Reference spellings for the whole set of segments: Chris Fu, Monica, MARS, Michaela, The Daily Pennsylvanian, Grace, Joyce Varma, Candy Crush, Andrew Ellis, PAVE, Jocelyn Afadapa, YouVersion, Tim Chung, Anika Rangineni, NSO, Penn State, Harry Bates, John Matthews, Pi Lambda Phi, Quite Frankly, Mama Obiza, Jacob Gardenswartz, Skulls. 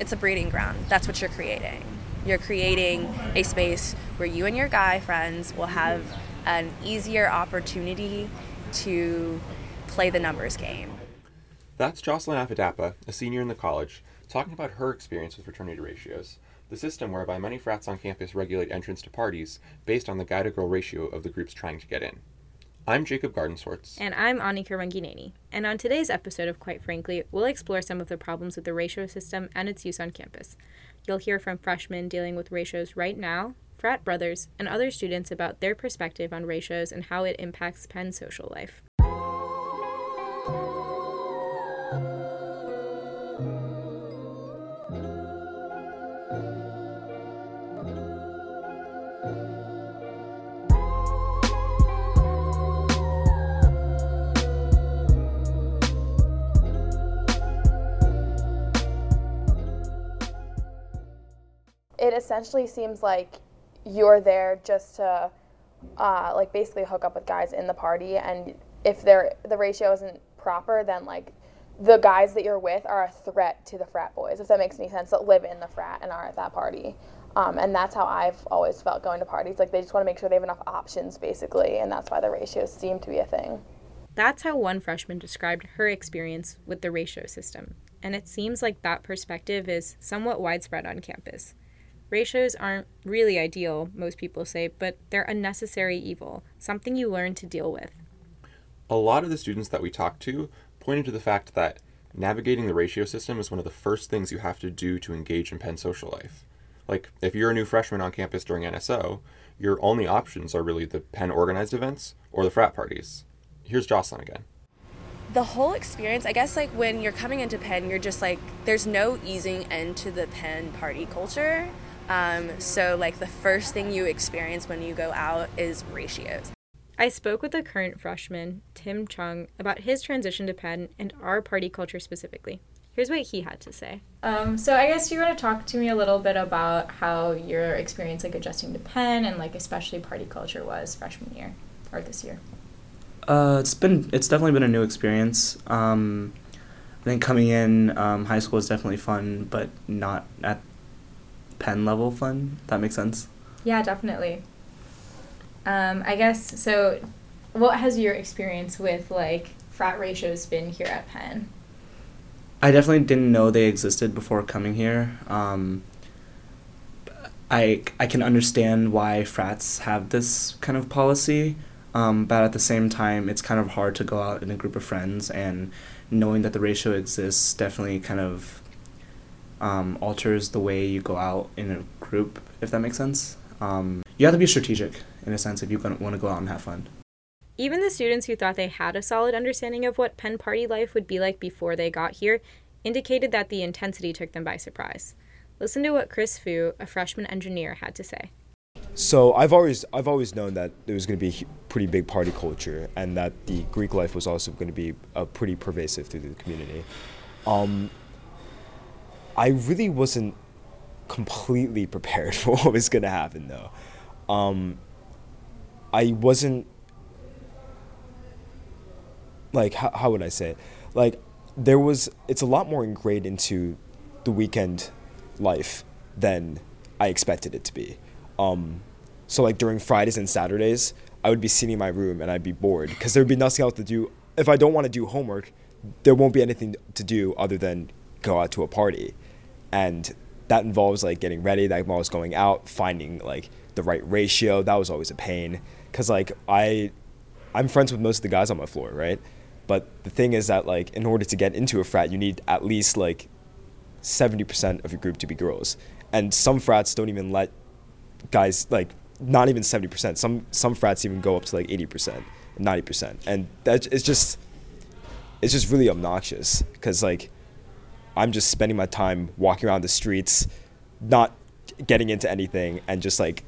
it's a breeding ground. That's what you're creating. You're creating a space where you and your guy friends will have an easier opportunity to play the numbers game. That's Jocelyn Afadapa, a senior in the college, talking about her experience with fraternity ratios, the system whereby many frats on campus regulate entrance to parties based on the guy-to-girl ratio of the groups trying to get in. I'm Jacob Gardenswartz. And I'm Anika Rangineni. And on today's episode of Quite Frankly, we'll explore some of the problems with the ratio system and its use on campus. You'll hear from freshmen dealing with ratios right now, frat brothers, and other students about their perspective on ratios and how it impacts Penn's social life. It essentially seems like you're there just to, like, basically hook up with guys in the party, and if the ratio isn't proper, then, like, the guys that you're with are a threat to the frat boys, if that makes any sense, that live in the frat and are at that party. And that's how I've always felt going to parties. Like, they just want to make sure they have enough options, basically, and that's why the ratios seem to be a thing. That's how one freshman described her experience with the ratio system, and it seems like that perspective is somewhat widespread on campus. Ratios aren't really ideal, most people say, but they're a necessary evil, something you learn to deal with. A lot of the students that we talked to pointed to the fact that navigating the ratio system is one of the first things you have to do to engage in Penn social life. Like, if you're a new freshman on campus during NSO, your only options are really the Penn organized events or the frat parties. Here's Jocelyn again. The whole experience, I guess, like, when you're coming into Penn, you're just like, there's no easing into the Penn party culture. So, like, the first thing you experience when you go out is ratios. I spoke with a current freshman, Tim Chung, about his transition to Penn and our party culture specifically. Here's what he had to say. So I guess you want to talk to me a little bit about how your experience, like, adjusting to Penn and, like, especially party culture was freshman year or this year. It's definitely been a new experience. I think coming in, high school is definitely fun, but not at Penn level fun. That makes sense. Yeah, definitely. I guess, so what has your experience with, like, frat ratios been here at Penn? I definitely didn't know they existed before coming here. I can understand why frats have this kind of policy, but at the same time, it's kind of hard to go out in a group of friends, and knowing that the ratio exists definitely kind of alters the way you go out in a group, if that makes sense. You have to be strategic, in a sense, if you want to go out and have fun. Even the students who thought they had a solid understanding of what Penn party life would be like before they got here indicated that the intensity took them by surprise. Listen to what Chris Fu, a freshman engineer, had to say. So I've always known that there was going to be a pretty big party culture, and that the Greek life was also going to be pretty pervasive through the community. I really wasn't completely prepared for what was going to happen, though. I wasn't, like, how would I say it? Like, it's a lot more ingrained into the weekend life than I expected it to be. So, like, during Fridays and Saturdays, I would be sitting in my room and I'd be bored because there would be nothing else to do. If I don't want to do homework, there won't be anything to do other than go out to a party. And that involves, like, getting ready, that involves going out, finding, like, the right ratio. That was always a pain, because, like, I'm friends with most of the guys on my floor, right? But the thing is that, like, in order to get into a frat, you need at least, like, 70% of your group to be girls. And some frats don't even let guys, like, not even 70%. Some frats even go up to, like, 80%, 90%. And that it's just really obnoxious, because, like, I'm just spending my time walking around the streets, not getting into anything, and just, like,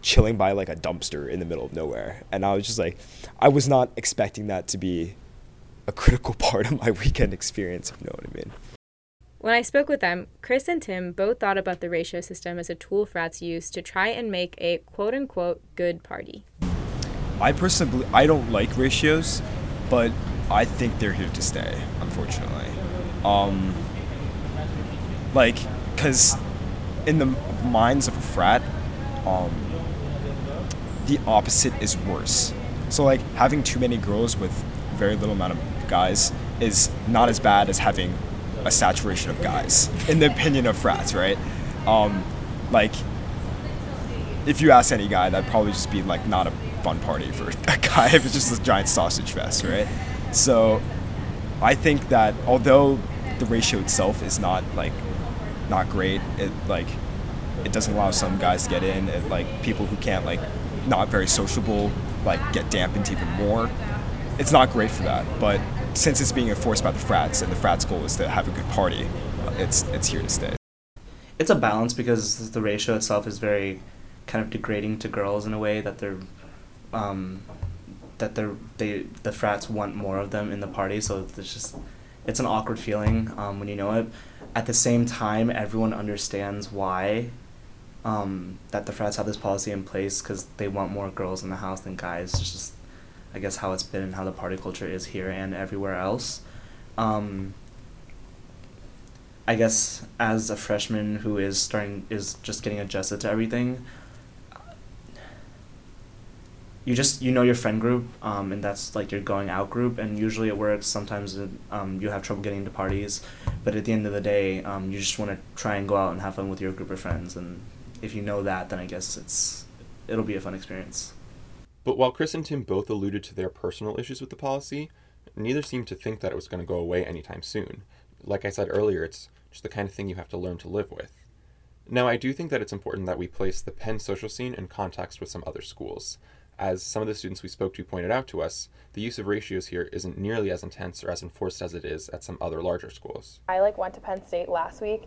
chilling by, like, a dumpster in the middle of nowhere. And I was just like, I was not expecting that to be a critical part of my weekend experience, if you know what I mean. When I spoke with them, Chris and Tim both thought about the ratio system as a tool frats use to try and make a quote-unquote good party. I personally, I don't like ratios, but I think they're here to stay, unfortunately. Like, because in the minds of a frat, the opposite is worse. So like having too many girls with very little amount of guys is not as bad as having a saturation of guys, in the opinion of frats, right? Like, if you ask any guy, that'd probably just be like not a fun party for a guy if it's just a giant sausage fest, right? So I think that although the ratio itself is not like not great, it like it doesn't allow some guys to get in. It like people who can't like not very sociable like get dampened even more. It's not great for that, but since it's being enforced by the frats and the frats goal is to have a good party, it's here to stay. It's a balance because the ratio itself is very kind of degrading to girls in a way that they're the frats want more of them in the party, so it's just it's an awkward feeling when you know it. At the same time, everyone understands why that the frats have this policy in place because they want more girls in the house than guys. It's just, I guess, how it's been and how the party culture is here and everywhere else. I guess as a freshman who is just getting adjusted to everything, you know your friend group, and that's like your going out group, and usually it works. Sometimes you have trouble getting into parties, but at the end of the day, you just want to try and go out and have fun with your group of friends, and if you know that, then I guess it'll be a fun experience. But while Chris and Tim both alluded to their personal issues with the policy, neither seemed to think that it was going to go away anytime soon. Like I said earlier, it's just the kind of thing you have to learn to live with. Now, I do think that it's important that we place the Penn social scene in context with some other schools. As some of the students we spoke to pointed out to us, the use of ratios here isn't nearly as intense or as enforced as it is at some other larger schools. I went to Penn State last week,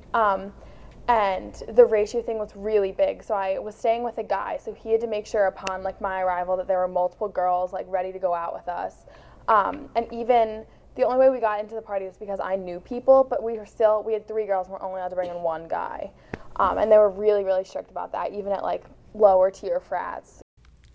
and the ratio thing was really big. So I was staying with a guy, so he had to make sure upon my arrival that there were multiple girls ready to go out with us, and even. The only way we got into the party was because I knew people, but we had three girls and we're only allowed to bring in one guy. And they were really, really strict about that, even at lower tier frats.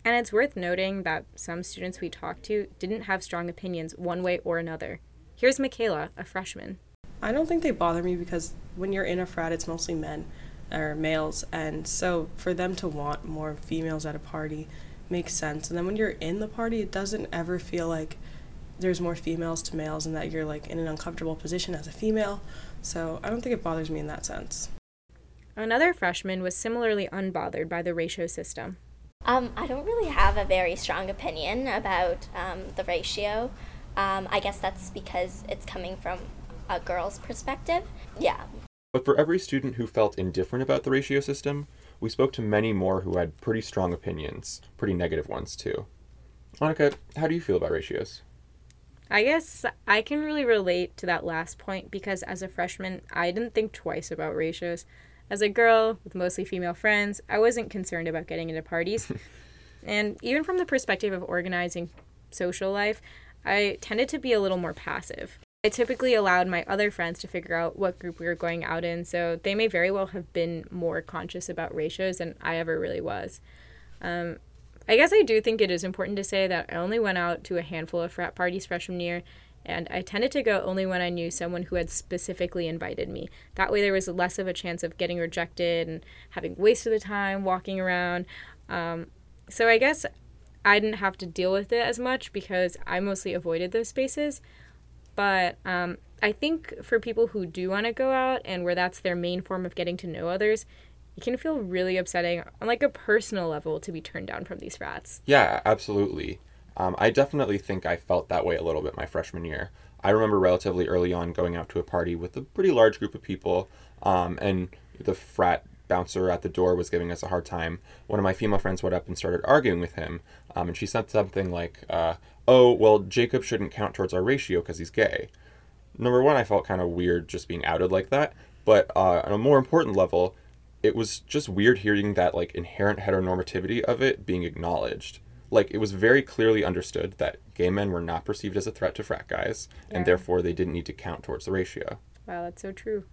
And it's worth noting that some students we talked to didn't have strong opinions one way or another. Here's Michaela, a freshman. I don't think they bother me because when you're in a frat, it's mostly men or males. And so for them to want more females at a party makes sense. And then when you're in the party, it doesn't ever feel like there's more females to males and that you're in an uncomfortable position as a female, so I don't think it bothers me in that sense. Another freshman was similarly unbothered by the ratio system. I don't really have a very strong opinion about the ratio. I guess that's because it's coming from a girl's perspective. Yeah. But for every student who felt indifferent about the ratio system, we spoke to many more who had pretty strong opinions, pretty negative ones too. Monica, how do you feel about ratios? I guess I can really relate to that last point because as a freshman, I didn't think twice about ratios. As a girl with mostly female friends, I wasn't concerned about getting into parties. And even from the perspective of organizing social life, I tended to be a little more passive. I typically allowed my other friends to figure out what group we were going out in, so they may very well have been more conscious about ratios than I ever really was. I guess I do think it is important to say that I only went out to a handful of frat parties freshman year, and I tended to go only when I knew someone who had specifically invited me. That way there was less of a chance of getting rejected and having wasted the time walking around. So I guess I didn't have to deal with it as much because I mostly avoided those spaces. But I think for people who do want to go out and where that's their main form of getting to know others, it can feel really upsetting on a personal level to be turned down from these frats. Yeah, absolutely. I definitely think I felt that way a little bit my freshman year. I remember relatively early on going out to a party with a pretty large group of people, and the frat bouncer at the door was giving us a hard time. One of my female friends went up and started arguing with him, and she said something like, oh, well, Jacob shouldn't count towards our ratio because he's gay. Number one, I felt kind of weird just being outed like that, but on a more important level, it was just weird hearing that inherent heteronormativity of it being acknowledged. It was very clearly understood that gay men were not perceived as a threat to frat guys, yeah. And therefore they didn't need to count towards the ratio. Wow, that's so true.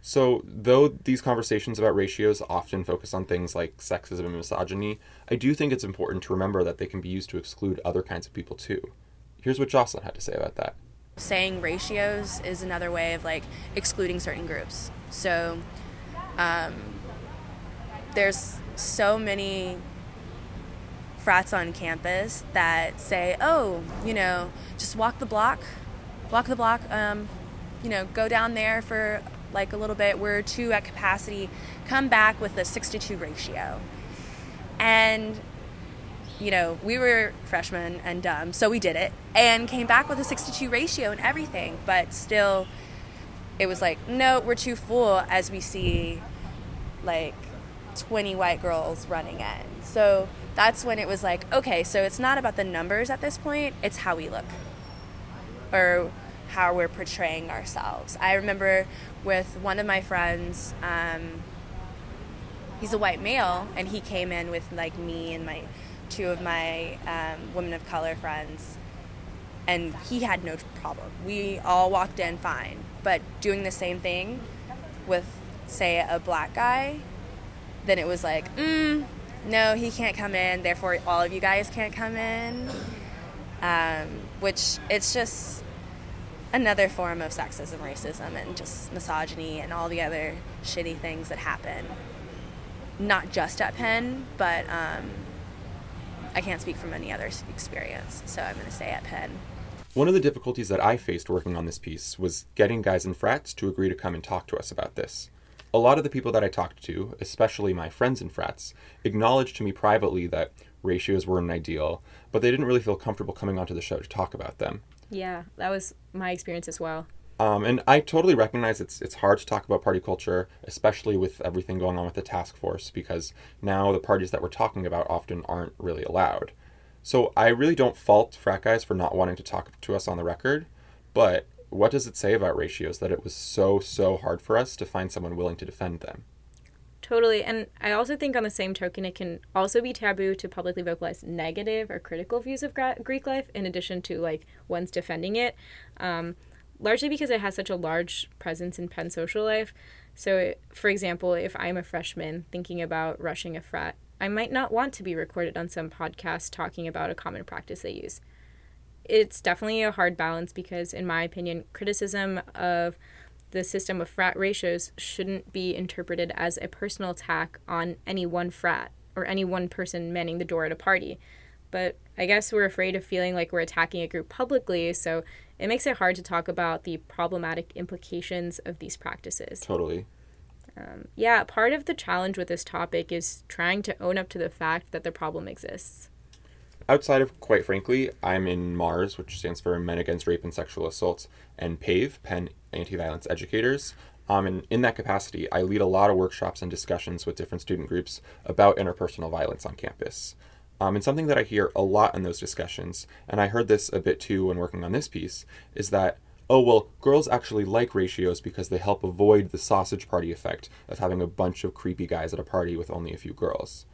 So though these conversations about ratios often focus on things like sexism and misogyny, I do think it's important to remember that they can be used to exclude other kinds of people too. Here's what Jocelyn had to say about that. Saying ratios is another way of excluding certain groups. So There's so many frats on campus that say, oh, you know, just walk the block, you know, go down there for like a little bit, we're 2 at capacity, come back with a 6-2 ratio. And, you know, we were freshmen and dumb, so we did it and came back with a 6-2 ratio and everything, but still it was like, no, we're too full, as we see like 20 white girls running in. So that's when it was like, okay, so it's not about the numbers at this point, it's how we look or how we're portraying ourselves. I remember with one of my friends, he's a white male, and he came in with like me and my 2 of my women of color friends, and he had no problem. We all walked in fine, but doing the same thing with, say, a black guy, then it was like, no, he can't come in, therefore all of you guys can't come in, which it's just another form of sexism, racism, and just misogyny and all the other shitty things that happen, not just at Penn, but I can't speak from any other experience, so I'm going to say at Penn. One of the difficulties that I faced working on this piece was getting guys in frats to agree to come and talk to us about this. A lot of the people that I talked to, especially my friends in frats, acknowledged to me privately that ratios weren't an ideal, but they didn't really feel comfortable coming onto the show to talk about them. Yeah, that was my experience as well. And I totally recognize it's hard to talk about party culture, especially with everything going on with the task force, because now the parties that we're talking about often aren't really allowed. So I really don't fault frat guys for not wanting to talk to us on the record, but what does it say about ratios that it was so hard for us to find someone willing to defend them? Totally, and I also think on the same token, it can also be taboo to publicly vocalize negative or critical views of Greek life in addition to, like, ones defending it, largely because it has such a large presence in Penn social life. So, for example, if I'm a freshman thinking about rushing a frat, I might not want to be recorded on some podcast talking about a common practice they use. It's definitely a hard balance because, in my opinion, criticism of the system of frat ratios shouldn't be interpreted as a personal attack on any one frat or any one person manning the door at a party. But I guess we're afraid of feeling like we're attacking a group publicly, so it makes it hard to talk about the problematic implications of these practices. Totally. Yeah, part of the challenge with this topic is trying to own up to the fact that the problem exists. Outside of Quite Frankly, I'm in MARS, which stands for Men Against Rape and Sexual Assault, and PAVE, Penn Anti-Violence Educators. And in that capacity, I lead a lot of workshops and discussions with different student groups about interpersonal violence on campus. And something that I hear a lot in those discussions, and I heard this a bit too when working on this piece, is that, oh, well, girls actually like ratios because they help avoid the sausage party effect of having a bunch of creepy guys at a party with only a few girls.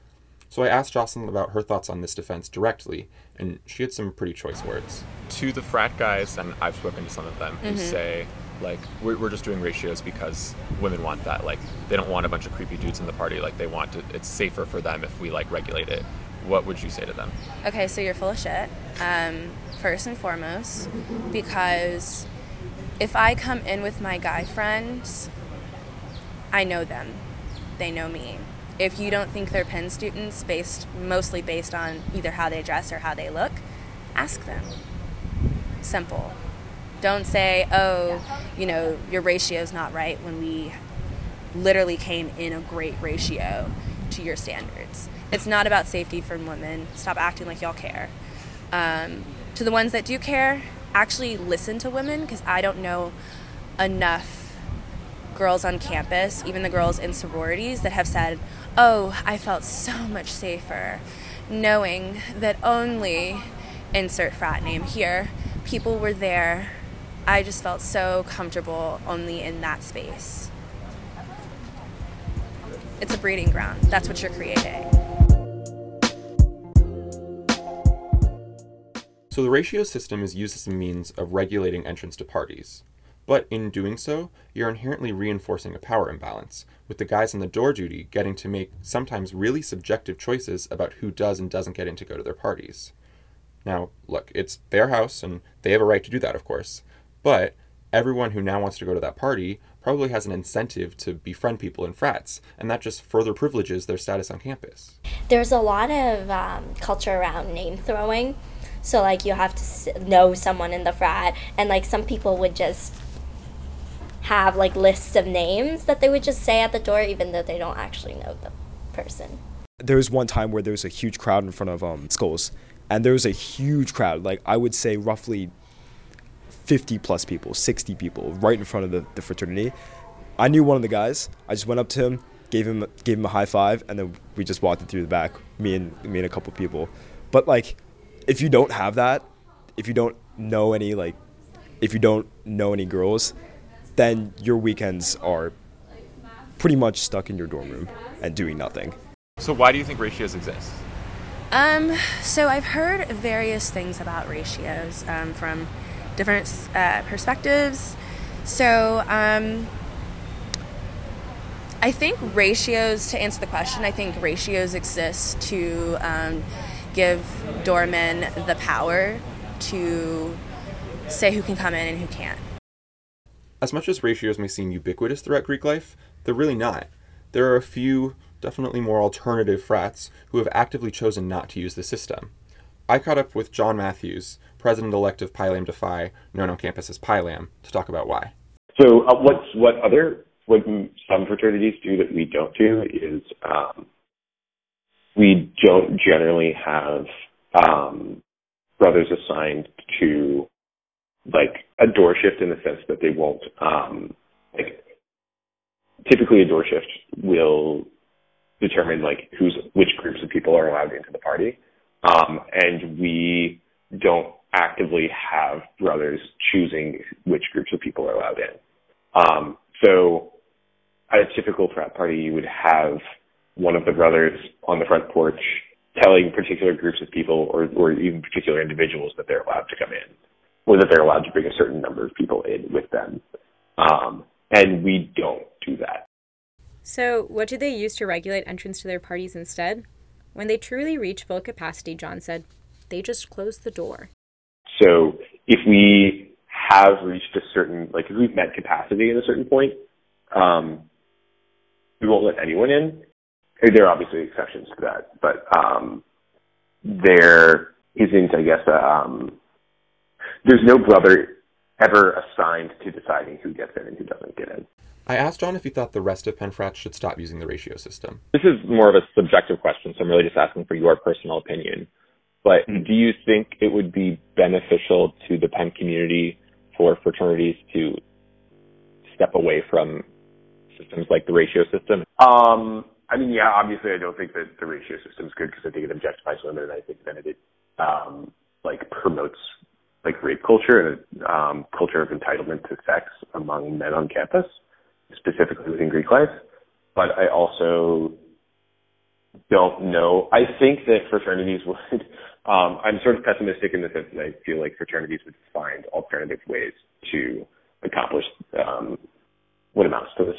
So I asked Jocelyn about her thoughts on this defense directly, and she had some pretty choice words. To the frat guys, and I've spoken to some of them, who say, like, we're just doing ratios because women want that. Like, they don't want a bunch of creepy dudes in the party. Like, they want to, it's safer for them if we, like, regulate it. What would you say to them? Okay, so you're full of shit, first and foremost, because if I come in with my guy friends, I know them. They know me. If you don't think they're Penn students, mostly based on either how they dress or how they look, ask them. Simple. Don't say, oh, you know, your ratio's not right when we literally came in a great ratio to your standards. It's not about safety for women. Stop acting like y'all care. To the ones that do care, actually listen to women, because I don't know enough girls on campus, even the girls in sororities, that have said, oh, I felt so much safer knowing that only, insert frat name here, people were there. I just felt so comfortable only in that space. It's a breeding ground. That's what you're creating. So the ratio system is used as a means of regulating entrance to parties. But in doing so, you're inherently reinforcing a power imbalance, with the guys on the door duty getting to make sometimes really subjective choices about who does and doesn't get in to go to their parties. Now, look, it's their house, and they have a right to do that, of course. But everyone who now wants to go to that party probably has an incentive to befriend people in frats, and that just further privileges their status on campus. There's a lot of culture around name throwing, so like you have to know someone in the frat, and like some people would just have like lists of names that they would just say at the door even though they don't actually know the person. There was one time where there was a huge crowd in front of Skulls, and there was a huge crowd, like I would say roughly 50 plus people, 60 people, right in front of the fraternity. I knew one of the guys. I just went up to him, gave him a high five, and then we just walked it through the back, me and a couple people. But like, if you don't have that, if you don't know any girls, then your weekends are pretty much stuck in your dorm room and doing nothing. So why do you think ratios exist? So I've heard various things about ratios from different perspectives. So I think ratios, to answer the question, I think ratios exist to give doormen the power to say who can come in and who can't. As much as ratios may seem ubiquitous throughout Greek life, they're really not. There are a few, definitely more alternative frats who have actively chosen not to use the system. I caught up with John Matthews, president-elect of Pi Lambda Phi, known on campus as Pi Lam, to talk about why. So what some fraternities do that we don't do is we don't generally have brothers assigned to, like, a door shift in the sense that they won't, typically a door shift will determine, like, which groups of people are allowed into the party. And we don't actively have brothers choosing which groups of people are allowed in. So at a typical frat party, you would have one of the brothers on the front porch telling particular groups of people or even particular individuals that they're allowed to come in or that they're allowed to bring a certain number of people in with them. And we don't do that. So what do they use to regulate entrance to their parties instead? When they truly reach full capacity, John said, they just close the door. So if we have reached a certain, like if we've met capacity at a certain point, we won't let anyone in. There are obviously exceptions to that, but there isn't, I guess, there's no brother ever assigned to deciding who gets in and who doesn't get in. I asked John if he thought the rest of Penn frats should stop using the ratio system. This is more of a subjective question, so I'm really just asking for your personal opinion. But do you think it would be beneficial to the Penn community for fraternities to step away from systems like the ratio system? Yeah, obviously I don't think that the ratio system is good because I think it objectifies women, and I think that it promotes like rape culture and a culture of entitlement to sex among men on campus, specifically within Greek life. But I also don't know. I think that fraternities would, I'm sort of pessimistic in the sense that I feel like fraternities would find alternative ways to accomplish what amounts to the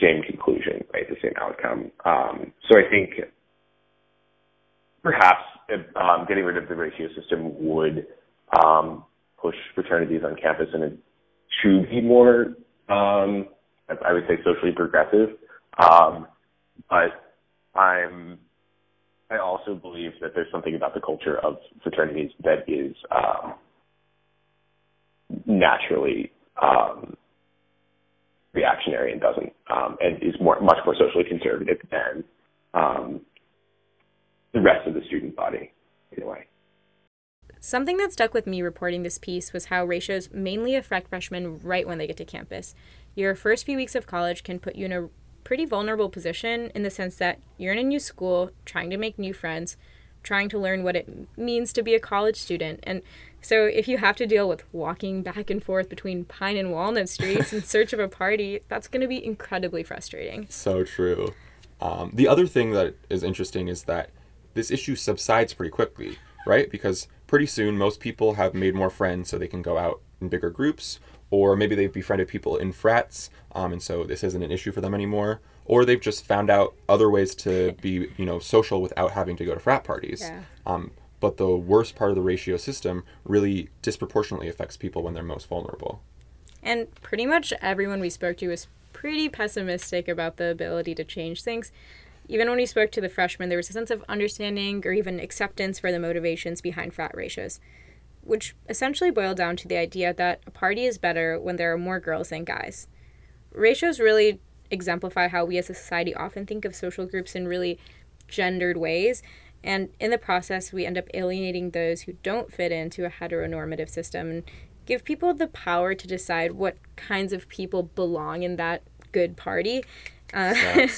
same conclusion, right? The same outcome. So I think perhaps getting rid of the ratio system would push fraternities on campus to be more, I would say, socially progressive. But I also believe that there's something about the culture of fraternities that is naturally reactionary and doesn't and is much more socially conservative than the rest of the student body, in a way. Something that stuck with me reporting this piece was how ratios mainly affect freshmen right when they get to campus. Your first few weeks of college can put you in a pretty vulnerable position in the sense that you're in a new school, trying to make new friends, trying to learn what it means to be a college student. And so if you have to deal with walking back and forth between Pine and Walnut Streets in search of a party, that's going to be incredibly frustrating. So true. The other thing that is interesting is that this issue subsides pretty quickly, right? Because pretty soon most people have made more friends so they can go out in bigger groups, or maybe they've befriended people in frats, and so this isn't an issue for them anymore, or they've just found out other ways to be, social without having to go to frat parties. Yeah. But the worst part of the ratio system really disproportionately affects people when they're most vulnerable. And pretty much everyone we spoke to was pretty pessimistic about the ability to change things. Even when we spoke to the freshmen, there was a sense of understanding or even acceptance for the motivations behind frat ratios, which essentially boiled down to the idea that a party is better when there are more girls than guys. Ratios really exemplify how we as a society often think of social groups in really gendered ways, and in the process we end up alienating those who don't fit into a heteronormative system and give people the power to decide what kinds of people belong in that good party. And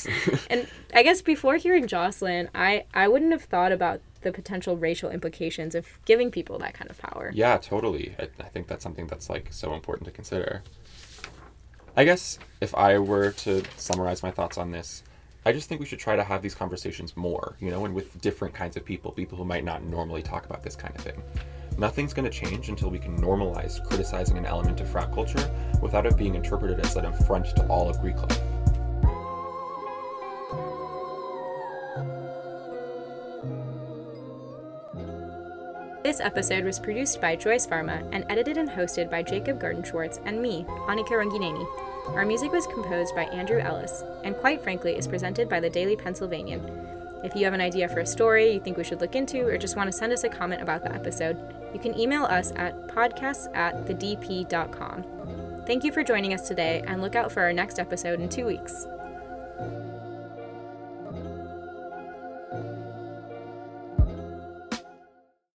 I guess before hearing Jocelyn, I wouldn't have thought about the potential racial implications of giving people that kind of power. Yeah, totally. I think that's something that's like so important to consider. I guess if I were to summarize my thoughts on this, I just think we should try to have these conversations more, you know, and with different kinds of people, people who might not normally talk about this kind of thing. Nothing's going to change until we can normalize criticizing an element of frat culture without it being interpreted as an affront to all of Greek life. This episode was produced by Joyce Varma and edited and hosted by Jacob Gardenswartz and me, Anika Rangineni. Our music was composed by Andrew Ellis, and Quite Frankly is presented by The Daily Pennsylvanian. If you have an idea for a story you think we should look into or just want to send us a comment about the episode, you can email us at podcasts@thedp.com. Thank you for joining us today, and look out for our next episode in 2 weeks.